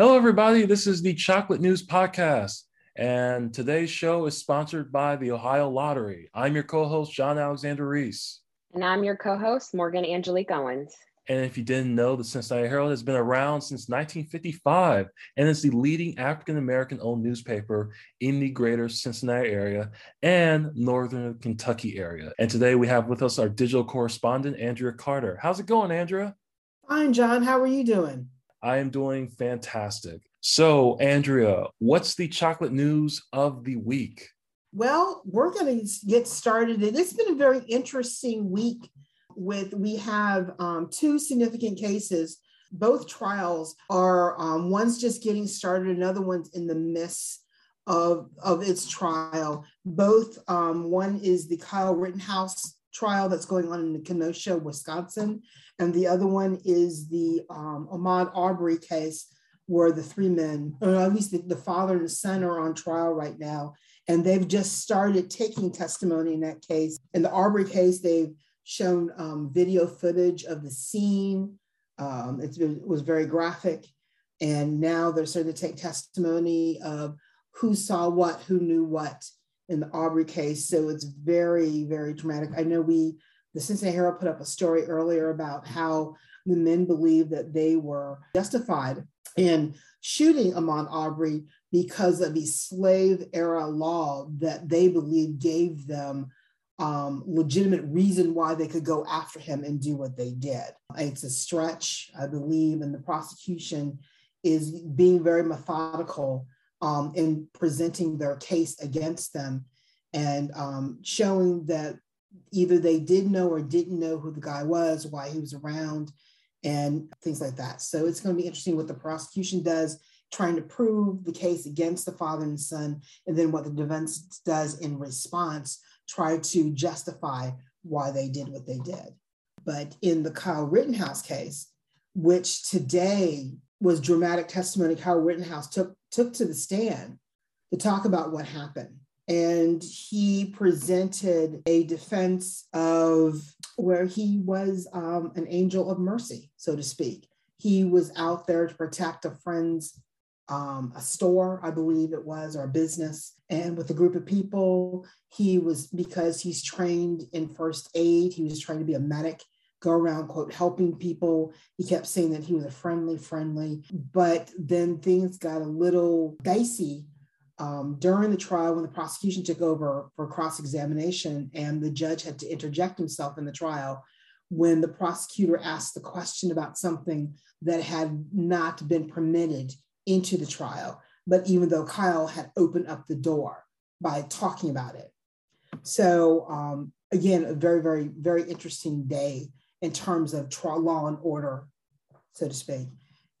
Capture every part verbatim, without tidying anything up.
Hello, everybody. This is the Chocolate News Podcast, and today's show is sponsored by the Ohio Lottery. I'm your co-host, John Alexander Reese. And I'm your co-host, Morgan Angelique Owens. And if you didn't know, the Cincinnati Herald has been around since nineteen fifty-five, and it's the leading African-American-owned newspaper in the greater Cincinnati area and northern Kentucky area. And today we have with us our digital correspondent, Andrea Carter. How's it going, Andrea? Fine, John. How are you doing? I am doing fantastic. So, Andrea, what's the chocolate news of the week? Well, we're going to get started. And it's been a very interesting week with, we have um, two significant cases. Both trials are, um, one's just getting started, another one's in the midst of, of its trial. Both, um, one is the Kyle Rittenhouse trial that's going on in Kenosha, Wisconsin. And the other one is the um, Ahmaud Arbery case, where the three men, or at least the, the father and the son, are on trial right now. And they've just started taking testimony in that case. In the Arbery case, they've shown um, video footage of the scene. Um, it's been, it was very graphic. And now they're starting to take testimony of who saw what, who knew what, in the Arbery case. So it's very, very dramatic. I know we, the Cincinnati Herald put up a story earlier about how the men believed that they were justified in shooting Ahmaud Arbery because of the slave era law that they believed gave them um, legitimate reason why they could go after him and do what they did. It's a stretch, I believe, and the prosecution is being very methodical Um, in presenting their case against them and um, showing that either they did know or didn't know who the guy was, why he was around, and things like that. So it's going to be interesting what the prosecution does, trying to prove the case against the father and son, and then what the defense does in response, try to justify why they did what they did. But in the Kyle Rittenhouse case, which today was dramatic testimony, Kyle Rittenhouse took took to the stand to talk about what happened. And he presented a defense of where he was um, an angel of mercy, so to speak. He was out there to protect a friend's, um, a store, I believe it was, or a business. And with a group of people, he was, because he's trained in first aid, he was trying to be a medic, go around, quote, helping people. He kept saying that he was a friendly, friendly, but then things got a little dicey um, during the trial when the prosecution took over for cross-examination, and the judge had to interject himself in the trial when the prosecutor asked the question about something that had not been permitted into the trial, but even though Kyle had opened up the door by talking about it. So um, again, a very, very, very interesting day in terms of trial, law and order, so to speak.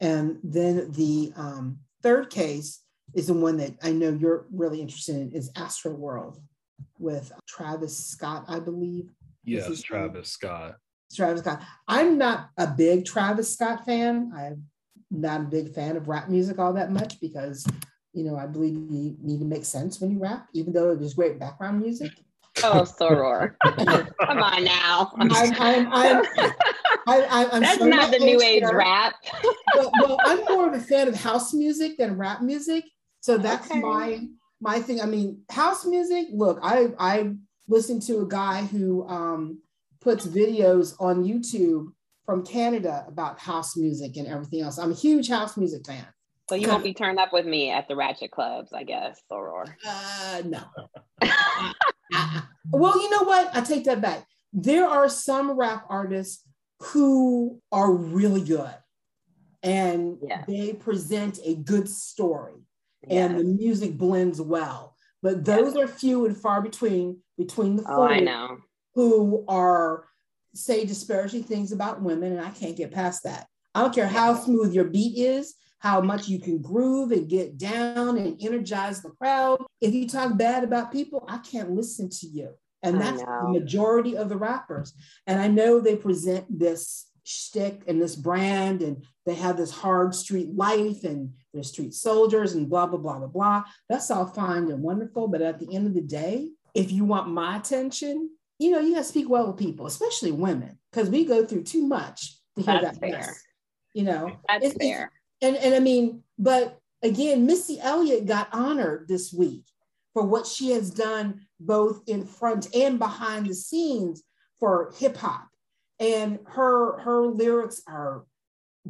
And then the um, third case is the one that I know you're really interested in, is Astroworld with Travis Scott, I believe. Yes, Travis name? Scott. Travis Scott. I'm not a big Travis Scott fan. I'm not a big fan of rap music all that much because, you know, I believe you need to make sense when you rap, even though there's great background music. Oh, soror. Come on now. I'm, I'm, I'm, I'm, I'm That's so not the new age there. Rap. Well, well, I'm more of a fan of house music than rap music. So that's okay. my my thing. I mean, house music, look, I, I listened to a guy who um, puts videos on YouTube from Canada about house music and everything else. I'm a huge house music fan. So you won't be turned up with me at the ratchet clubs, I guess, soror. Uh, no. Well, you know what? I take that back. There are some rap artists who are really good and yeah. they present a good story yeah. and the music blends well, but those yeah. are few and far between, between the four oh, I know. who are, say, disparaging things about women, and I can't get past that. I don't care how smooth your beat is, how much you can groove and get down and energize the crowd. If you talk bad about people, I can't listen to you. And that's the majority of the rappers. And I know they present this shtick and this brand, and they have this hard street life, and they're street soldiers and blah, blah, blah, blah, blah. That's all fine and wonderful. But at the end of the day, if you want my attention, you know, you gotta speak well with people, especially women, because we go through too much to hear that's that fair. mess. You know, that's it's, fair. It's, And, and I mean, but again, Missy Elliott got honored this week for what she has done both in front and behind the scenes for hip hop. And her, her lyrics are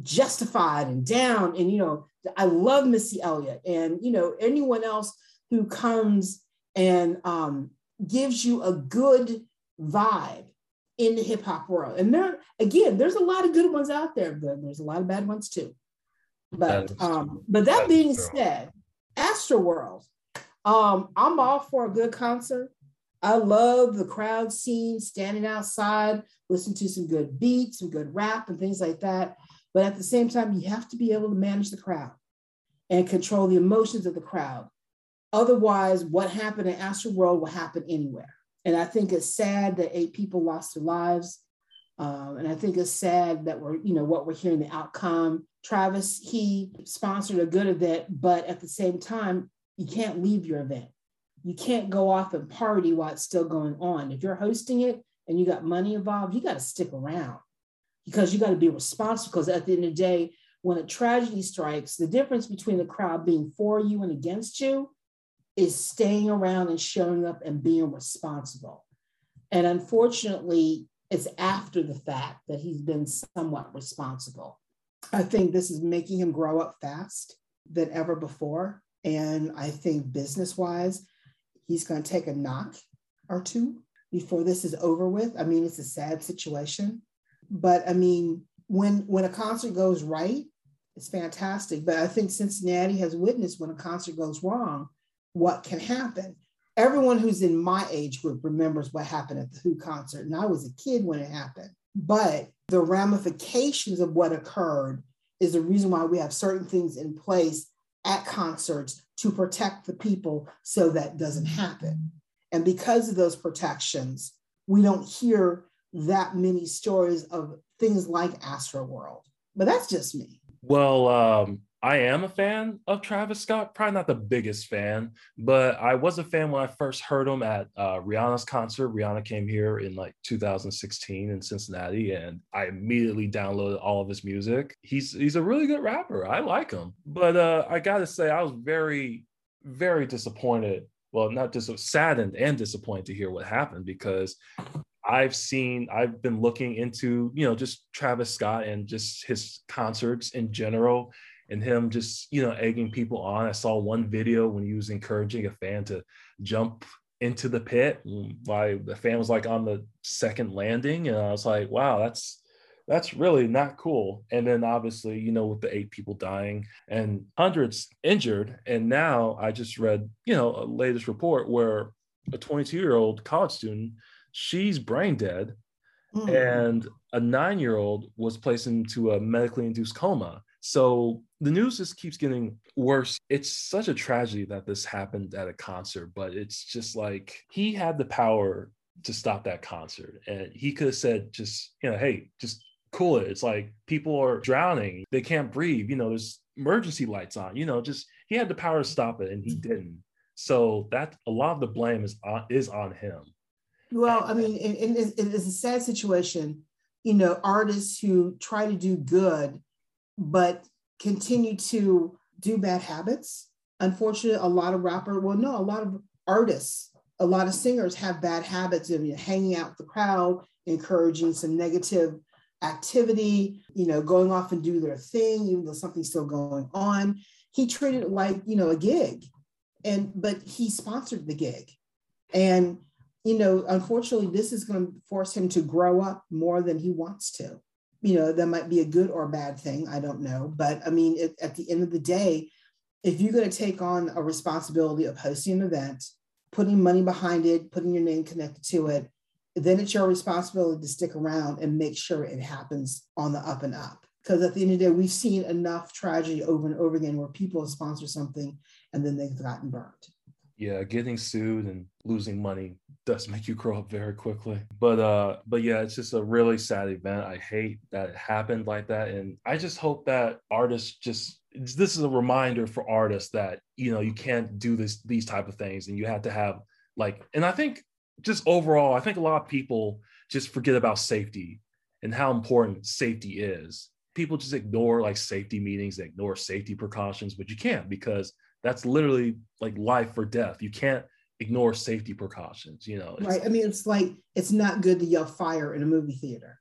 justified and down. And, you know, I love Missy Elliott, and, you know, anyone else who comes and um, gives you a good vibe in the hip hop world. And there, again, there's a lot of good ones out there, but there's a lot of bad ones too. But that um, but that, that being said, Astroworld, um, I'm all for a good concert. I love the crowd scene, standing outside, listening to some good beats, some good rap and things like that. But at the same time, you have to be able to manage the crowd and control the emotions of the crowd. Otherwise, what happened in Astroworld will happen anywhere. And I think it's sad that eight people lost their lives. Um, and I think it's sad that we're, you know, what we're hearing, the outcome. Travis, he sponsored a good event, but at the same time, you can't leave your event. You can't go off and party while it's still going on. If you're hosting it and you got money involved, you got to stick around, because you got to be responsible. Because at the end of the day, when a tragedy strikes, the difference between the crowd being for you and against you is staying around and showing up and being responsible. And unfortunately, it's after the fact that he's been somewhat responsible. I think this is making him grow up fast than ever before. And I think business-wise, he's going to take a knock or two before this is over with. I mean, it's a sad situation. But I mean, when when a concert goes right, it's fantastic. But I think Cincinnati has witnessed when a concert goes wrong, what can happen. Everyone who's in my age group remembers what happened at the Who concert. And I was a kid when it happened. But the ramifications of what occurred is the reason why we have certain things in place at concerts to protect the people so that doesn't happen. And because of those protections, we don't hear that many stories of things like Astroworld, but that's just me. Well, um, I am a fan of Travis Scott, probably not the biggest fan, but I was a fan when I first heard him at uh, Rihanna's concert. Rihanna came here in like two thousand sixteen in Cincinnati, and I immediately downloaded all of his music. He's he's a really good rapper. I like him, but uh, I gotta say I was very, very disappointed. Well, not just dis- saddened and disappointed to hear what happened, because I've seen, I've been looking into, you know, just Travis Scott and just his concerts in general, and him just, you know, egging people on. I saw one video when he was encouraging a fan to jump into the pit. Why the fan was like on the second landing. And I was like, wow, that's, that's really not cool. And then obviously, you know, with the eight people dying and hundreds injured. And now I just read, you know, a latest report where a twenty-two year old college student, she's brain dead, mm. and a nine-year-old was placed into a medically induced coma. So the news just keeps getting worse. It's such a tragedy that this happened at a concert, but it's just like he had the power to stop that concert, and he could have said, just, you know, hey, just cool it. It's like people are drowning. They can't breathe. You know, there's emergency lights on, you know, just he had the power to stop it, and he didn't. So that a lot of the blame is on, is on him. Well, I mean, it, it, it is a sad situation, you know, artists who try to do good, but continue to do bad habits. Unfortunately, a lot of rapper, well, no, a lot of artists, a lot of singers have bad habits of, you know, hanging out with the crowd, encouraging some negative activity, you know, going off and do their thing, even though something's still going on. He treated it like, you know, a gig, and, but he sponsored the gig. And you know, unfortunately, this is going to force him to grow up more than he wants to. You know, that might be a good or bad thing. I don't know. But I mean, if, at the end of the day, if you're going to take on a responsibility of hosting an event, putting money behind it, putting your name connected to it, then it's your responsibility to stick around and make sure it happens on the up and up. Because at the end of the day, we've seen enough tragedy over and over again where people sponsor something and then they've gotten burned. Yeah, getting sued and losing money does make you grow up very quickly. But uh, but yeah, it's just a really sad event. I hate that it happened like that. And I just hope that artists just, this is a reminder for artists that, you know, you can't do this these type of things, and you have to have like, and I think just overall, I think a lot of people just forget about safety and how important safety is. people just ignore like safety meetings, they ignore safety precautions, but you can't, because that's literally like life or death. You can't ignore safety precautions, you know. Right. I mean, it's like, it's not good to yell fire in a movie theater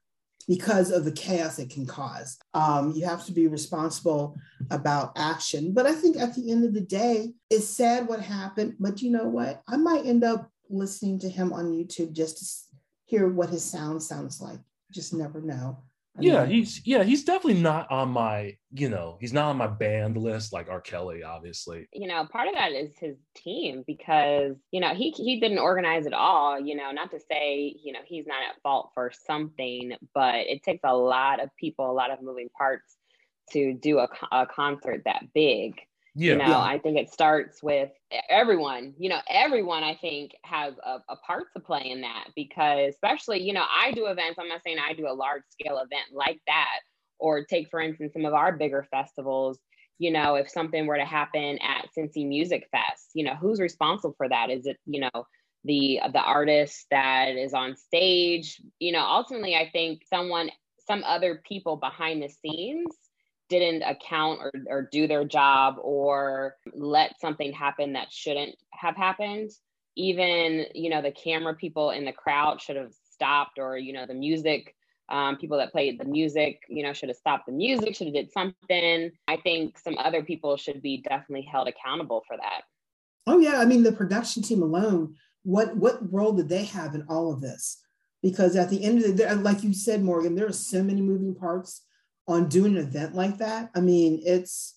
because of the chaos it can cause. Um, you have to be responsible about action. But I think at the end of the day, it's sad what happened, but you know what? I might end up listening to him on YouTube just to hear what his sound sounds like. Just never know. I mean, yeah, he's yeah, he's definitely not on my, you know, he's not on my band list like R. Kelly, obviously. You know, part of that is his team, because, you know, he he didn't organize it all, you know, not to say, you know, he's not at fault for something, but it takes a lot of people, a lot of moving parts to do a, a concert that big. Yeah, you know, yeah. I think it starts with everyone, you know, everyone I think has a, a part to play in that, because especially, you know, I do events. I'm not saying I do a large scale event like that, or take, for instance, some of our bigger festivals, you know, if something were to happen at Cincy Music Fest, you know, who's responsible for that? Is it, you know, the, the artist that is on stage? You know, ultimately, I think someone, some other people behind the scenes didn't account or, or do their job, or let something happen that shouldn't have happened. Even, you know, the camera people in the crowd should have stopped, or, you know, the music um, people that played the music, you know, should have stopped the music, should have did something. I think some other people should be definitely held accountable for that. Oh yeah, I mean, the production team alone, what what role did they have in all of this? Because at the end of the, like you said, Morgan, there are so many moving parts on doing an event like that. I mean, it's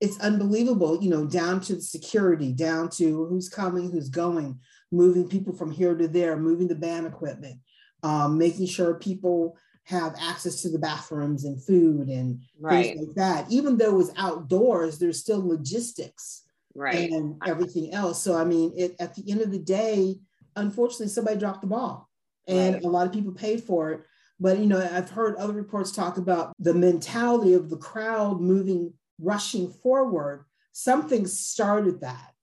it's unbelievable, you know, down to the security, down to who's coming, who's going, moving people from here to there, moving the band equipment, um, making sure people have access to the bathrooms and food and right. things like that. Even though it was outdoors, there's still logistics right. and everything else. So, I mean, it, at the end of the day, unfortunately, somebody dropped the ball, and right. a lot of people paid for it. But, you know, I've heard other reports talk about the mentality of the crowd moving, rushing forward. Something started that,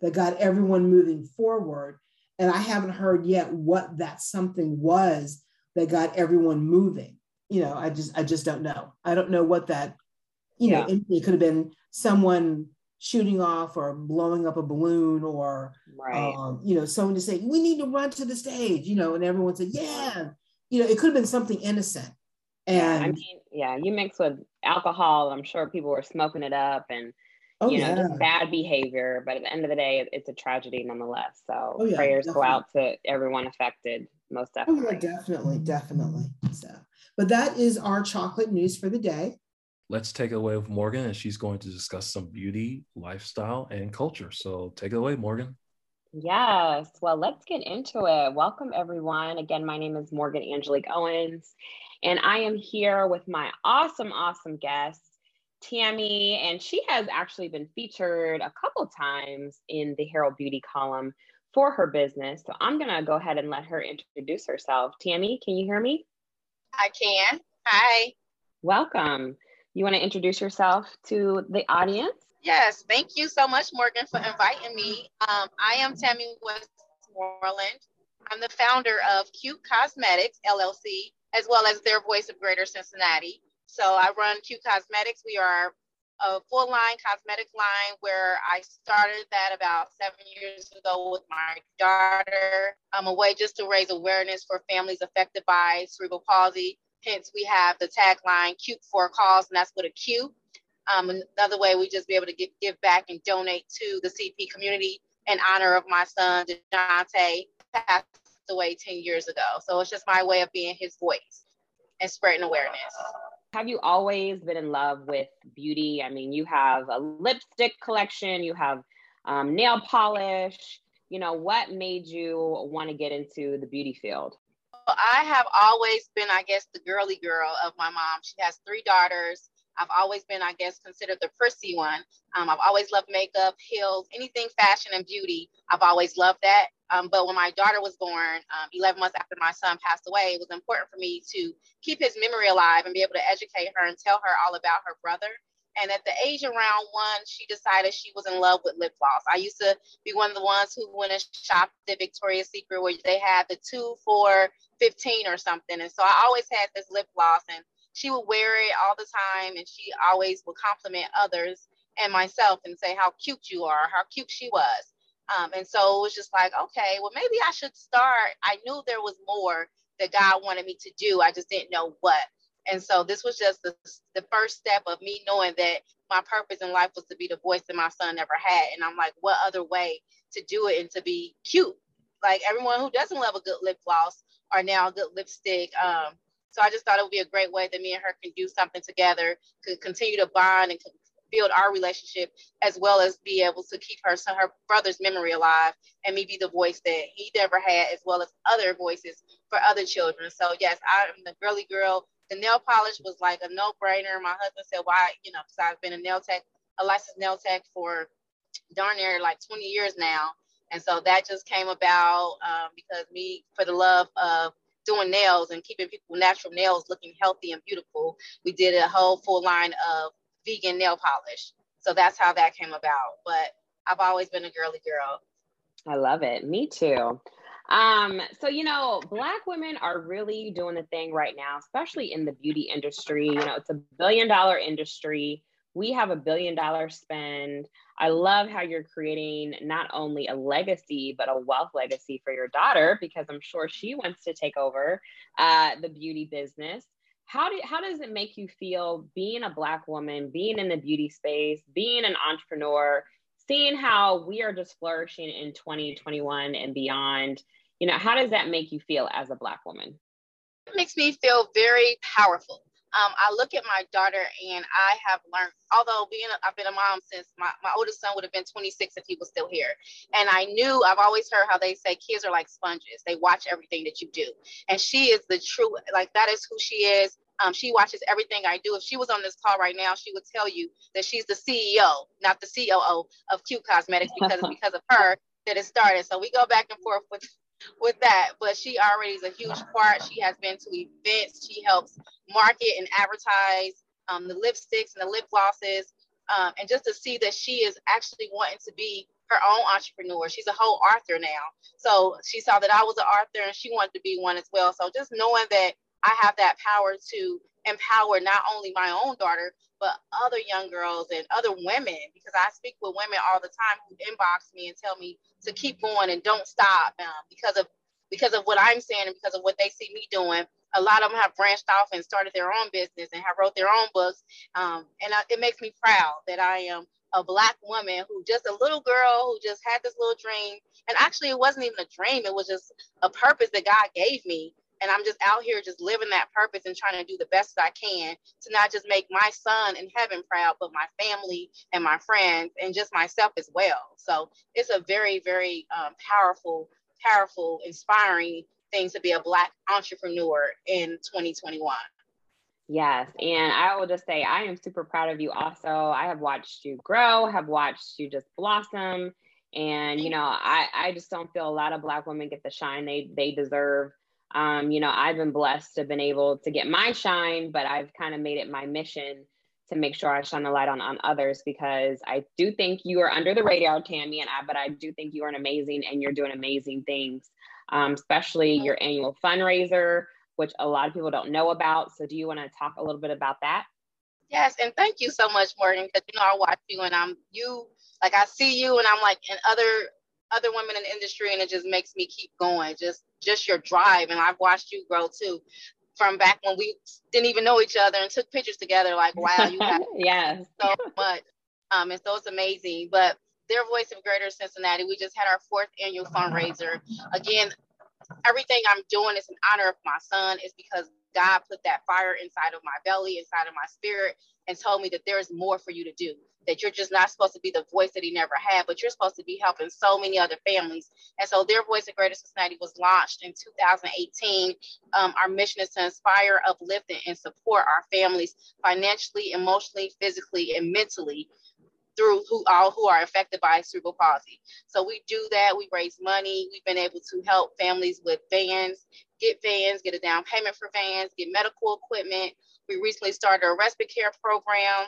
that got everyone moving forward. And I haven't heard yet what that something was that got everyone moving. You know, I just, I just don't know. I don't know what that, you yeah. know, it could have been someone shooting off or blowing up a balloon, or, right. um, you know, someone to say, we need to run to the stage, you know, and everyone said, yeah. You know, it could have been something innocent. And yeah, I mean, yeah, you mix with alcohol, I'm sure people were smoking it up, and oh, you know, yeah. just bad behavior. But at the end of the day, it's a tragedy nonetheless. So oh, yeah, prayers definitely. Go out to everyone affected, most definitely. Oh, yeah, definitely, definitely. So, but that is our chocolate news for the day. Let's take it away with Morgan, and she's going to discuss some beauty, lifestyle, and culture. So take it away, Morgan. Yes. Well, let's get into it. Welcome, everyone. Again, my name is Morgan Angelique Owens, and I am here with my awesome, awesome guest, Tammy. And she has actually been featured a couple times in the Herald Beauty column for her business. So I'm going to go ahead and let her introduce herself. Tammy, can you hear me? I can. Hi. Welcome. You want to introduce yourself to the audience? Yes, thank you so much, Morgan, for inviting me. Um, I am Tammy Westmoreland. I'm the founder of Qute Cosmetics, L L C, as well as their Voice of Greater Cincinnati. So I run Qute Cosmetics. We are a full-line cosmetic line, where I started that about seven years ago with my daughter. I'm a way just to raise awareness for families affected by cerebral palsy. Hence, we have the tagline, Qute for a Cause, and that's with a Q. Um, another way we just be able to give, give back and donate to the C P community in honor of my son, DeJounte, passed away ten years ago. So it's just my way of being his voice and spreading awareness. Have you always been in love with beauty? I mean, you have a lipstick collection, you have um, nail polish. You know, what made you want to get into the beauty field? Well, I have always been, I guess, the girly girl of my mom. She has three daughters. I've always been, I guess, considered the prissy one. Um, I've always loved makeup, heels, anything fashion and beauty. I've always loved that. Um, but when my daughter was born, um, eleven months after my son passed away, it was important for me to keep his memory alive and be able to educate her and tell her all about her brother. And at the age around one, she decided she was in love with lip gloss. I used to be one of the ones who went and shopped at Victoria's Secret, where they had the two for fifteen or something. And so I always had this lip gloss, and she would wear it all the time, and she always would compliment others and myself and say how cute you are, how cute she was. Um, and so it was just like, okay, well, maybe I should start. I knew there was more that God wanted me to do. I just didn't know what. And so this was just the, the first step of me knowing that my purpose in life was to be the voice that my son never had. And I'm like, what other way to do it and to be cute? Like, everyone who doesn't love a good lip gloss are now a good lipstick. Um, so I just thought it would be a great way that me and her can do something together, to continue to bond and build our relationship, as well as be able to keep her, so her brother's memory alive, and me be the voice that he never had, as well as other voices for other children. So yes, I'm the girly girl. The nail polish was like a no-brainer. My husband said, why, you know, because I've been a nail tech, a licensed nail tech for darn near like twenty years now. And so that just came about um, because me, for the love of doing nails and keeping people natural nails looking healthy and beautiful, we did a whole full line of vegan nail polish. So that's how that came about. But I've always been a girly girl. I love it. Me too. Um, so, you know, Black women are really doing the thing right now, especially in the beauty industry. You know, it's a billion dollar industry. We have a billion dollar spend. I love how you're creating not only a legacy, but a wealth legacy for your daughter, because I'm sure she wants to take over uh, the beauty business. How do, how does it make you feel being a Black woman, being in the beauty space, being an entrepreneur, seeing how we are just flourishing in twenty twenty-one and beyond? You know, how does that make you feel as a Black woman? It makes me feel very powerful. Um, I look at my daughter, and I have learned, although being a, I've been a mom since my, my oldest son would have been twenty-six if he was still here. And I knew, I've always heard how they say kids are like sponges. They watch everything that you do. And she is the true, like, that is who she is. Um, she watches everything I do. If she was on this call right now, she would tell you that she's the C E O, not the C O O of Qute Cosmetics, because it's because of her that it started. So we go back and forth with with that, but she already is a huge part. She has been to events. She helps market and advertise um, the lipsticks and the lip glosses. Um, and just to see that she is actually wanting to be her own entrepreneur. She's a whole author now. So she saw that I was an author, and she wanted to be one as well. So just knowing that I have that power to empower not only my own daughter, but other young girls and other women, because I speak with women all the time who inbox me and tell me to keep going and don't stop um, because of because of what I'm saying and because of what they see me doing. A lot of them have branched off and started their own business and have wrote their own books. Um, and I, it makes me proud that I am a Black woman who, just a little girl who just had this little dream. And actually, it wasn't even a dream. It was just a purpose that God gave me. And I'm just out here just living that purpose and trying to do the best that I can to not just make my son in heaven proud, but my family and my friends and just myself as well. So it's a very, very um, powerful, powerful, inspiring thing to be a Black entrepreneur in twenty twenty-one. Yes. And I will just say, I am super proud of you also. I have watched you grow, have watched you just blossom. And, you know, I, I just don't feel a lot of Black women get the shine they they deserve. Um, you know, I've been blessed to have been able to get my shine, but I've kind of made it my mission to make sure I shine the light on, on others, because I do think you are under the radar, Tammy, and I, but I do think you are an amazing, and you're doing amazing things, um, especially your annual fundraiser, which a lot of people don't know about. So do you want to talk a little bit about that? Yes. And thank you so much, Morgan, because, you know, I watch you and I'm you, like, I see you and I'm like, and other other women in the industry, and it just makes me keep going. Just, just your drive. And I've watched you grow too, from back when we didn't even know each other and took pictures together. Like, wow, you have yeah. so much. Um, and so it's amazing. But their voice of Greater Cincinnati, we just had our fourth annual fundraiser. Again, everything I'm doing is in honor of my son. It's because God put that fire inside of my belly, inside of my spirit, and told me that there is more for you to do, that you're just not supposed to be the voice that he never had, but you're supposed to be helping so many other families. And so their voice of Greater Cincinnati was launched in two thousand eighteen. Um, our mission is to inspire, uplift, and support our families financially, emotionally, physically, and mentally, through who all who are affected by cerebral palsy. So we do that. We raise money. We've been able to help families with vans, get vans, get a down payment for vans, get medical equipment. We recently started a respite care program,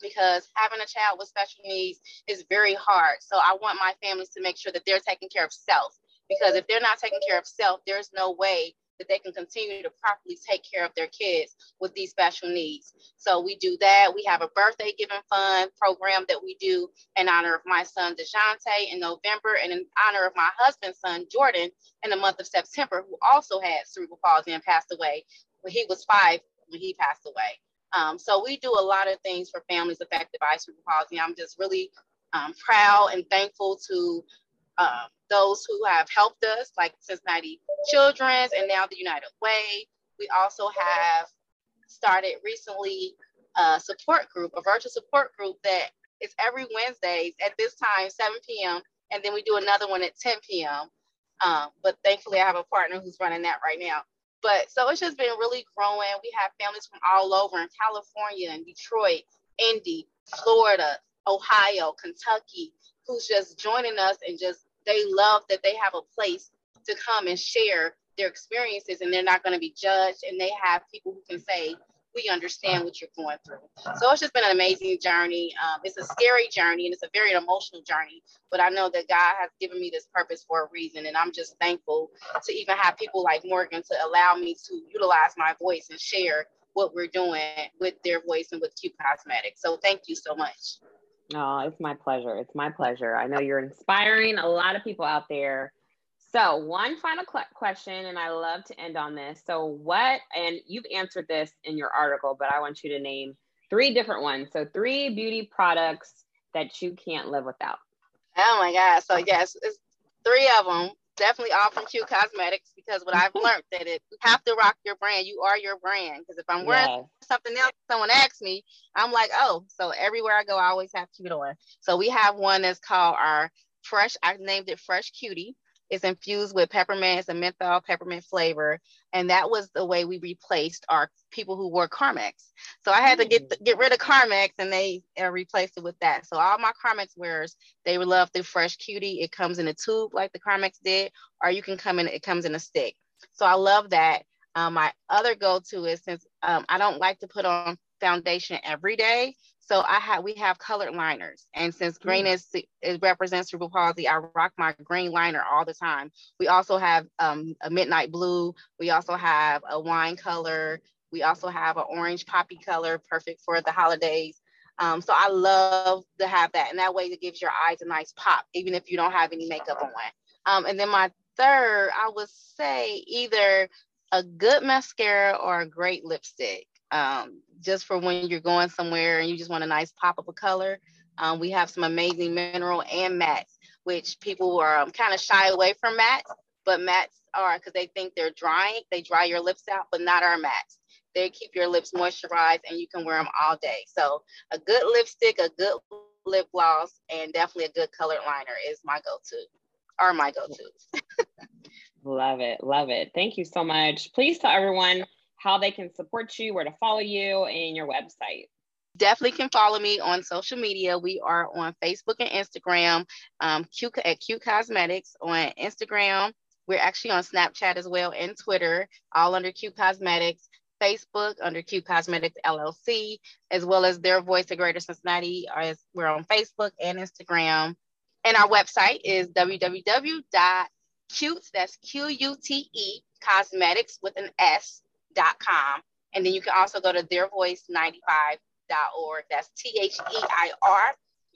because having a child with special needs is very hard. So I want my families to make sure that they're taking care of self, because if they're not taking care of self, there's no way that they can continue to properly take care of their kids with these special needs. So we do that. We have a birthday giving fund program that we do in honor of my son DeJounte in November, and in honor of my husband's son Jordan in the month of September, who also had cerebral palsy and passed away when he was five when he passed away. Um, so we do a lot of things for families affected by cerebral palsy. I'm just really um, proud and thankful to um, those who have helped us, like Cincinnati Children's and now the United Way. We also have started recently a support group, a virtual support group that is every Wednesdays at this time, seven p.m. And then we do another one at ten p.m. Um, but thankfully I have a partner who's running that right now. But so it's just been really growing. We have families from all over, in California and Detroit, Indy, Florida, Ohio, Kentucky, who's just joining us, and just they love that they have a place to come and share their experiences, and they're not going to be judged, and they have people who can say, we understand what you're going through. So it's just been an amazing journey. Um, it's a scary journey, and it's a very emotional journey, but I know that God has given me this purpose for a reason, and I'm just thankful to even have people like Morgan to allow me to utilize my voice and share what we're doing with their voice and with Qute Cosmetics. So thank you so much. Oh, it's my pleasure. It's my pleasure. I know you're inspiring a lot of people out there. So one final cl- question, and I love to end on this. So what, and you've answered this in your article, but I want you to name three different ones. So three beauty products that you can't live without. Oh my God. So yes, it's three of them. Definitely all from Qute Cosmetics, because what I've learned that it, you have to rock your brand. You are your brand. Because if I'm wearing yes. something else, someone asks me, I'm like, oh, so everywhere I go, I always have Qute on. So we have one that's called our Fresh, I named it Fresh Qutie. It's infused with peppermint. It's a menthol peppermint flavor. And that was the way we replaced our people who wore Carmex. So I had to get get rid of Carmex, and they uh, replaced it with that. So all my Carmex wearers, they love the Fresh Qutie. It comes in a tube like the Carmex did, or you can come in, it comes in a stick. So I love that. Um, my other go-to is, since um, I don't like to put on foundation every day, so I have we have colored liners, and since green is it represents cerebral palsy, I rock my green liner all the time. We also have um, a midnight blue. We also have a wine color. We also have an orange poppy color, perfect for the holidays. Um, so I love to have that, and that way it gives your eyes a nice pop, even if you don't have any makeup on. Um, and then my third, I would say either a good mascara or a great lipstick. Um, just for when you're going somewhere and you just want a nice pop of a color. Um, we have some amazing mineral and mattes, which people are um, kind of shy away from mattes, but mattes are, because they think they're drying, they dry your lips out, but not our mattes. They keep your lips moisturized, and you can wear them all day. So a good lipstick, a good lip gloss, and definitely a good colored liner is my go-to, are my go-tos. Love it, love it. Thank you so much. Please tell everyone how they can support you, where to follow you, and your website. Definitely can follow me on social media. We are on Facebook and Instagram, um, Qute, at Qute Cosmetics on Instagram. We're actually on Snapchat as well, and Twitter, all under Qute Cosmetics. Facebook under Qute Cosmetics L L C, as well as Their Voice of Greater Cincinnati. We're on Facebook and Instagram. And our website is w w w dot qute, that's Q U T E, cosmetics with an S, dot com. And then you can also go to their voice ninety-five dot org. That's T H E I R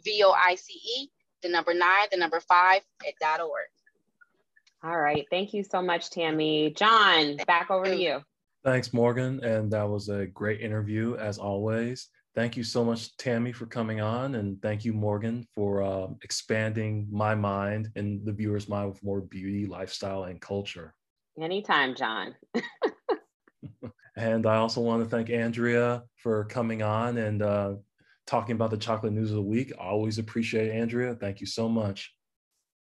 V O I C E, the number nine, the number five, at dot org. All right. Thank you so much, Tammy. John, back over to you. Thanks, Morgan. And that was a great interview, as always. Thank you so much, Tammy, for coming on. And thank you, Morgan, for uh, expanding my mind and the viewer's mind with more beauty, lifestyle, and culture. Anytime, John. And I also want to thank Andrea for coming on and uh, talking about the chocolate news of the week. I always appreciate Andrea. Thank you so much.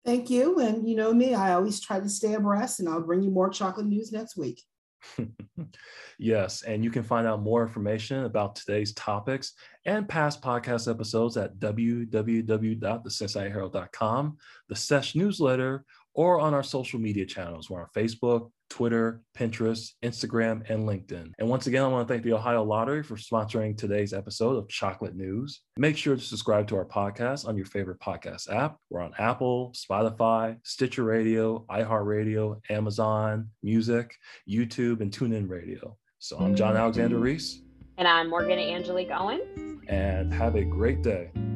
Thank you. And you know me, I always try to stay abreast, and I'll bring you more chocolate news next week. Yes. And you can find out more information about today's topics and past podcast episodes at w w w dot the cincinnati herald dot com, the sesh newsletter, or on our social media channels. We're on Facebook, Twitter, Pinterest, Instagram, and LinkedIn. And once again, I want to thank the Ohio Lottery for sponsoring today's episode of Chocolate News. Make sure to subscribe to our podcast on your favorite podcast app. We're on Apple, Spotify, Stitcher Radio, iHeartRadio, Amazon Music, YouTube, and TuneIn Radio. So I'm John Alexander Reese. And I'm Morgan Angelique Owens. And have a great day.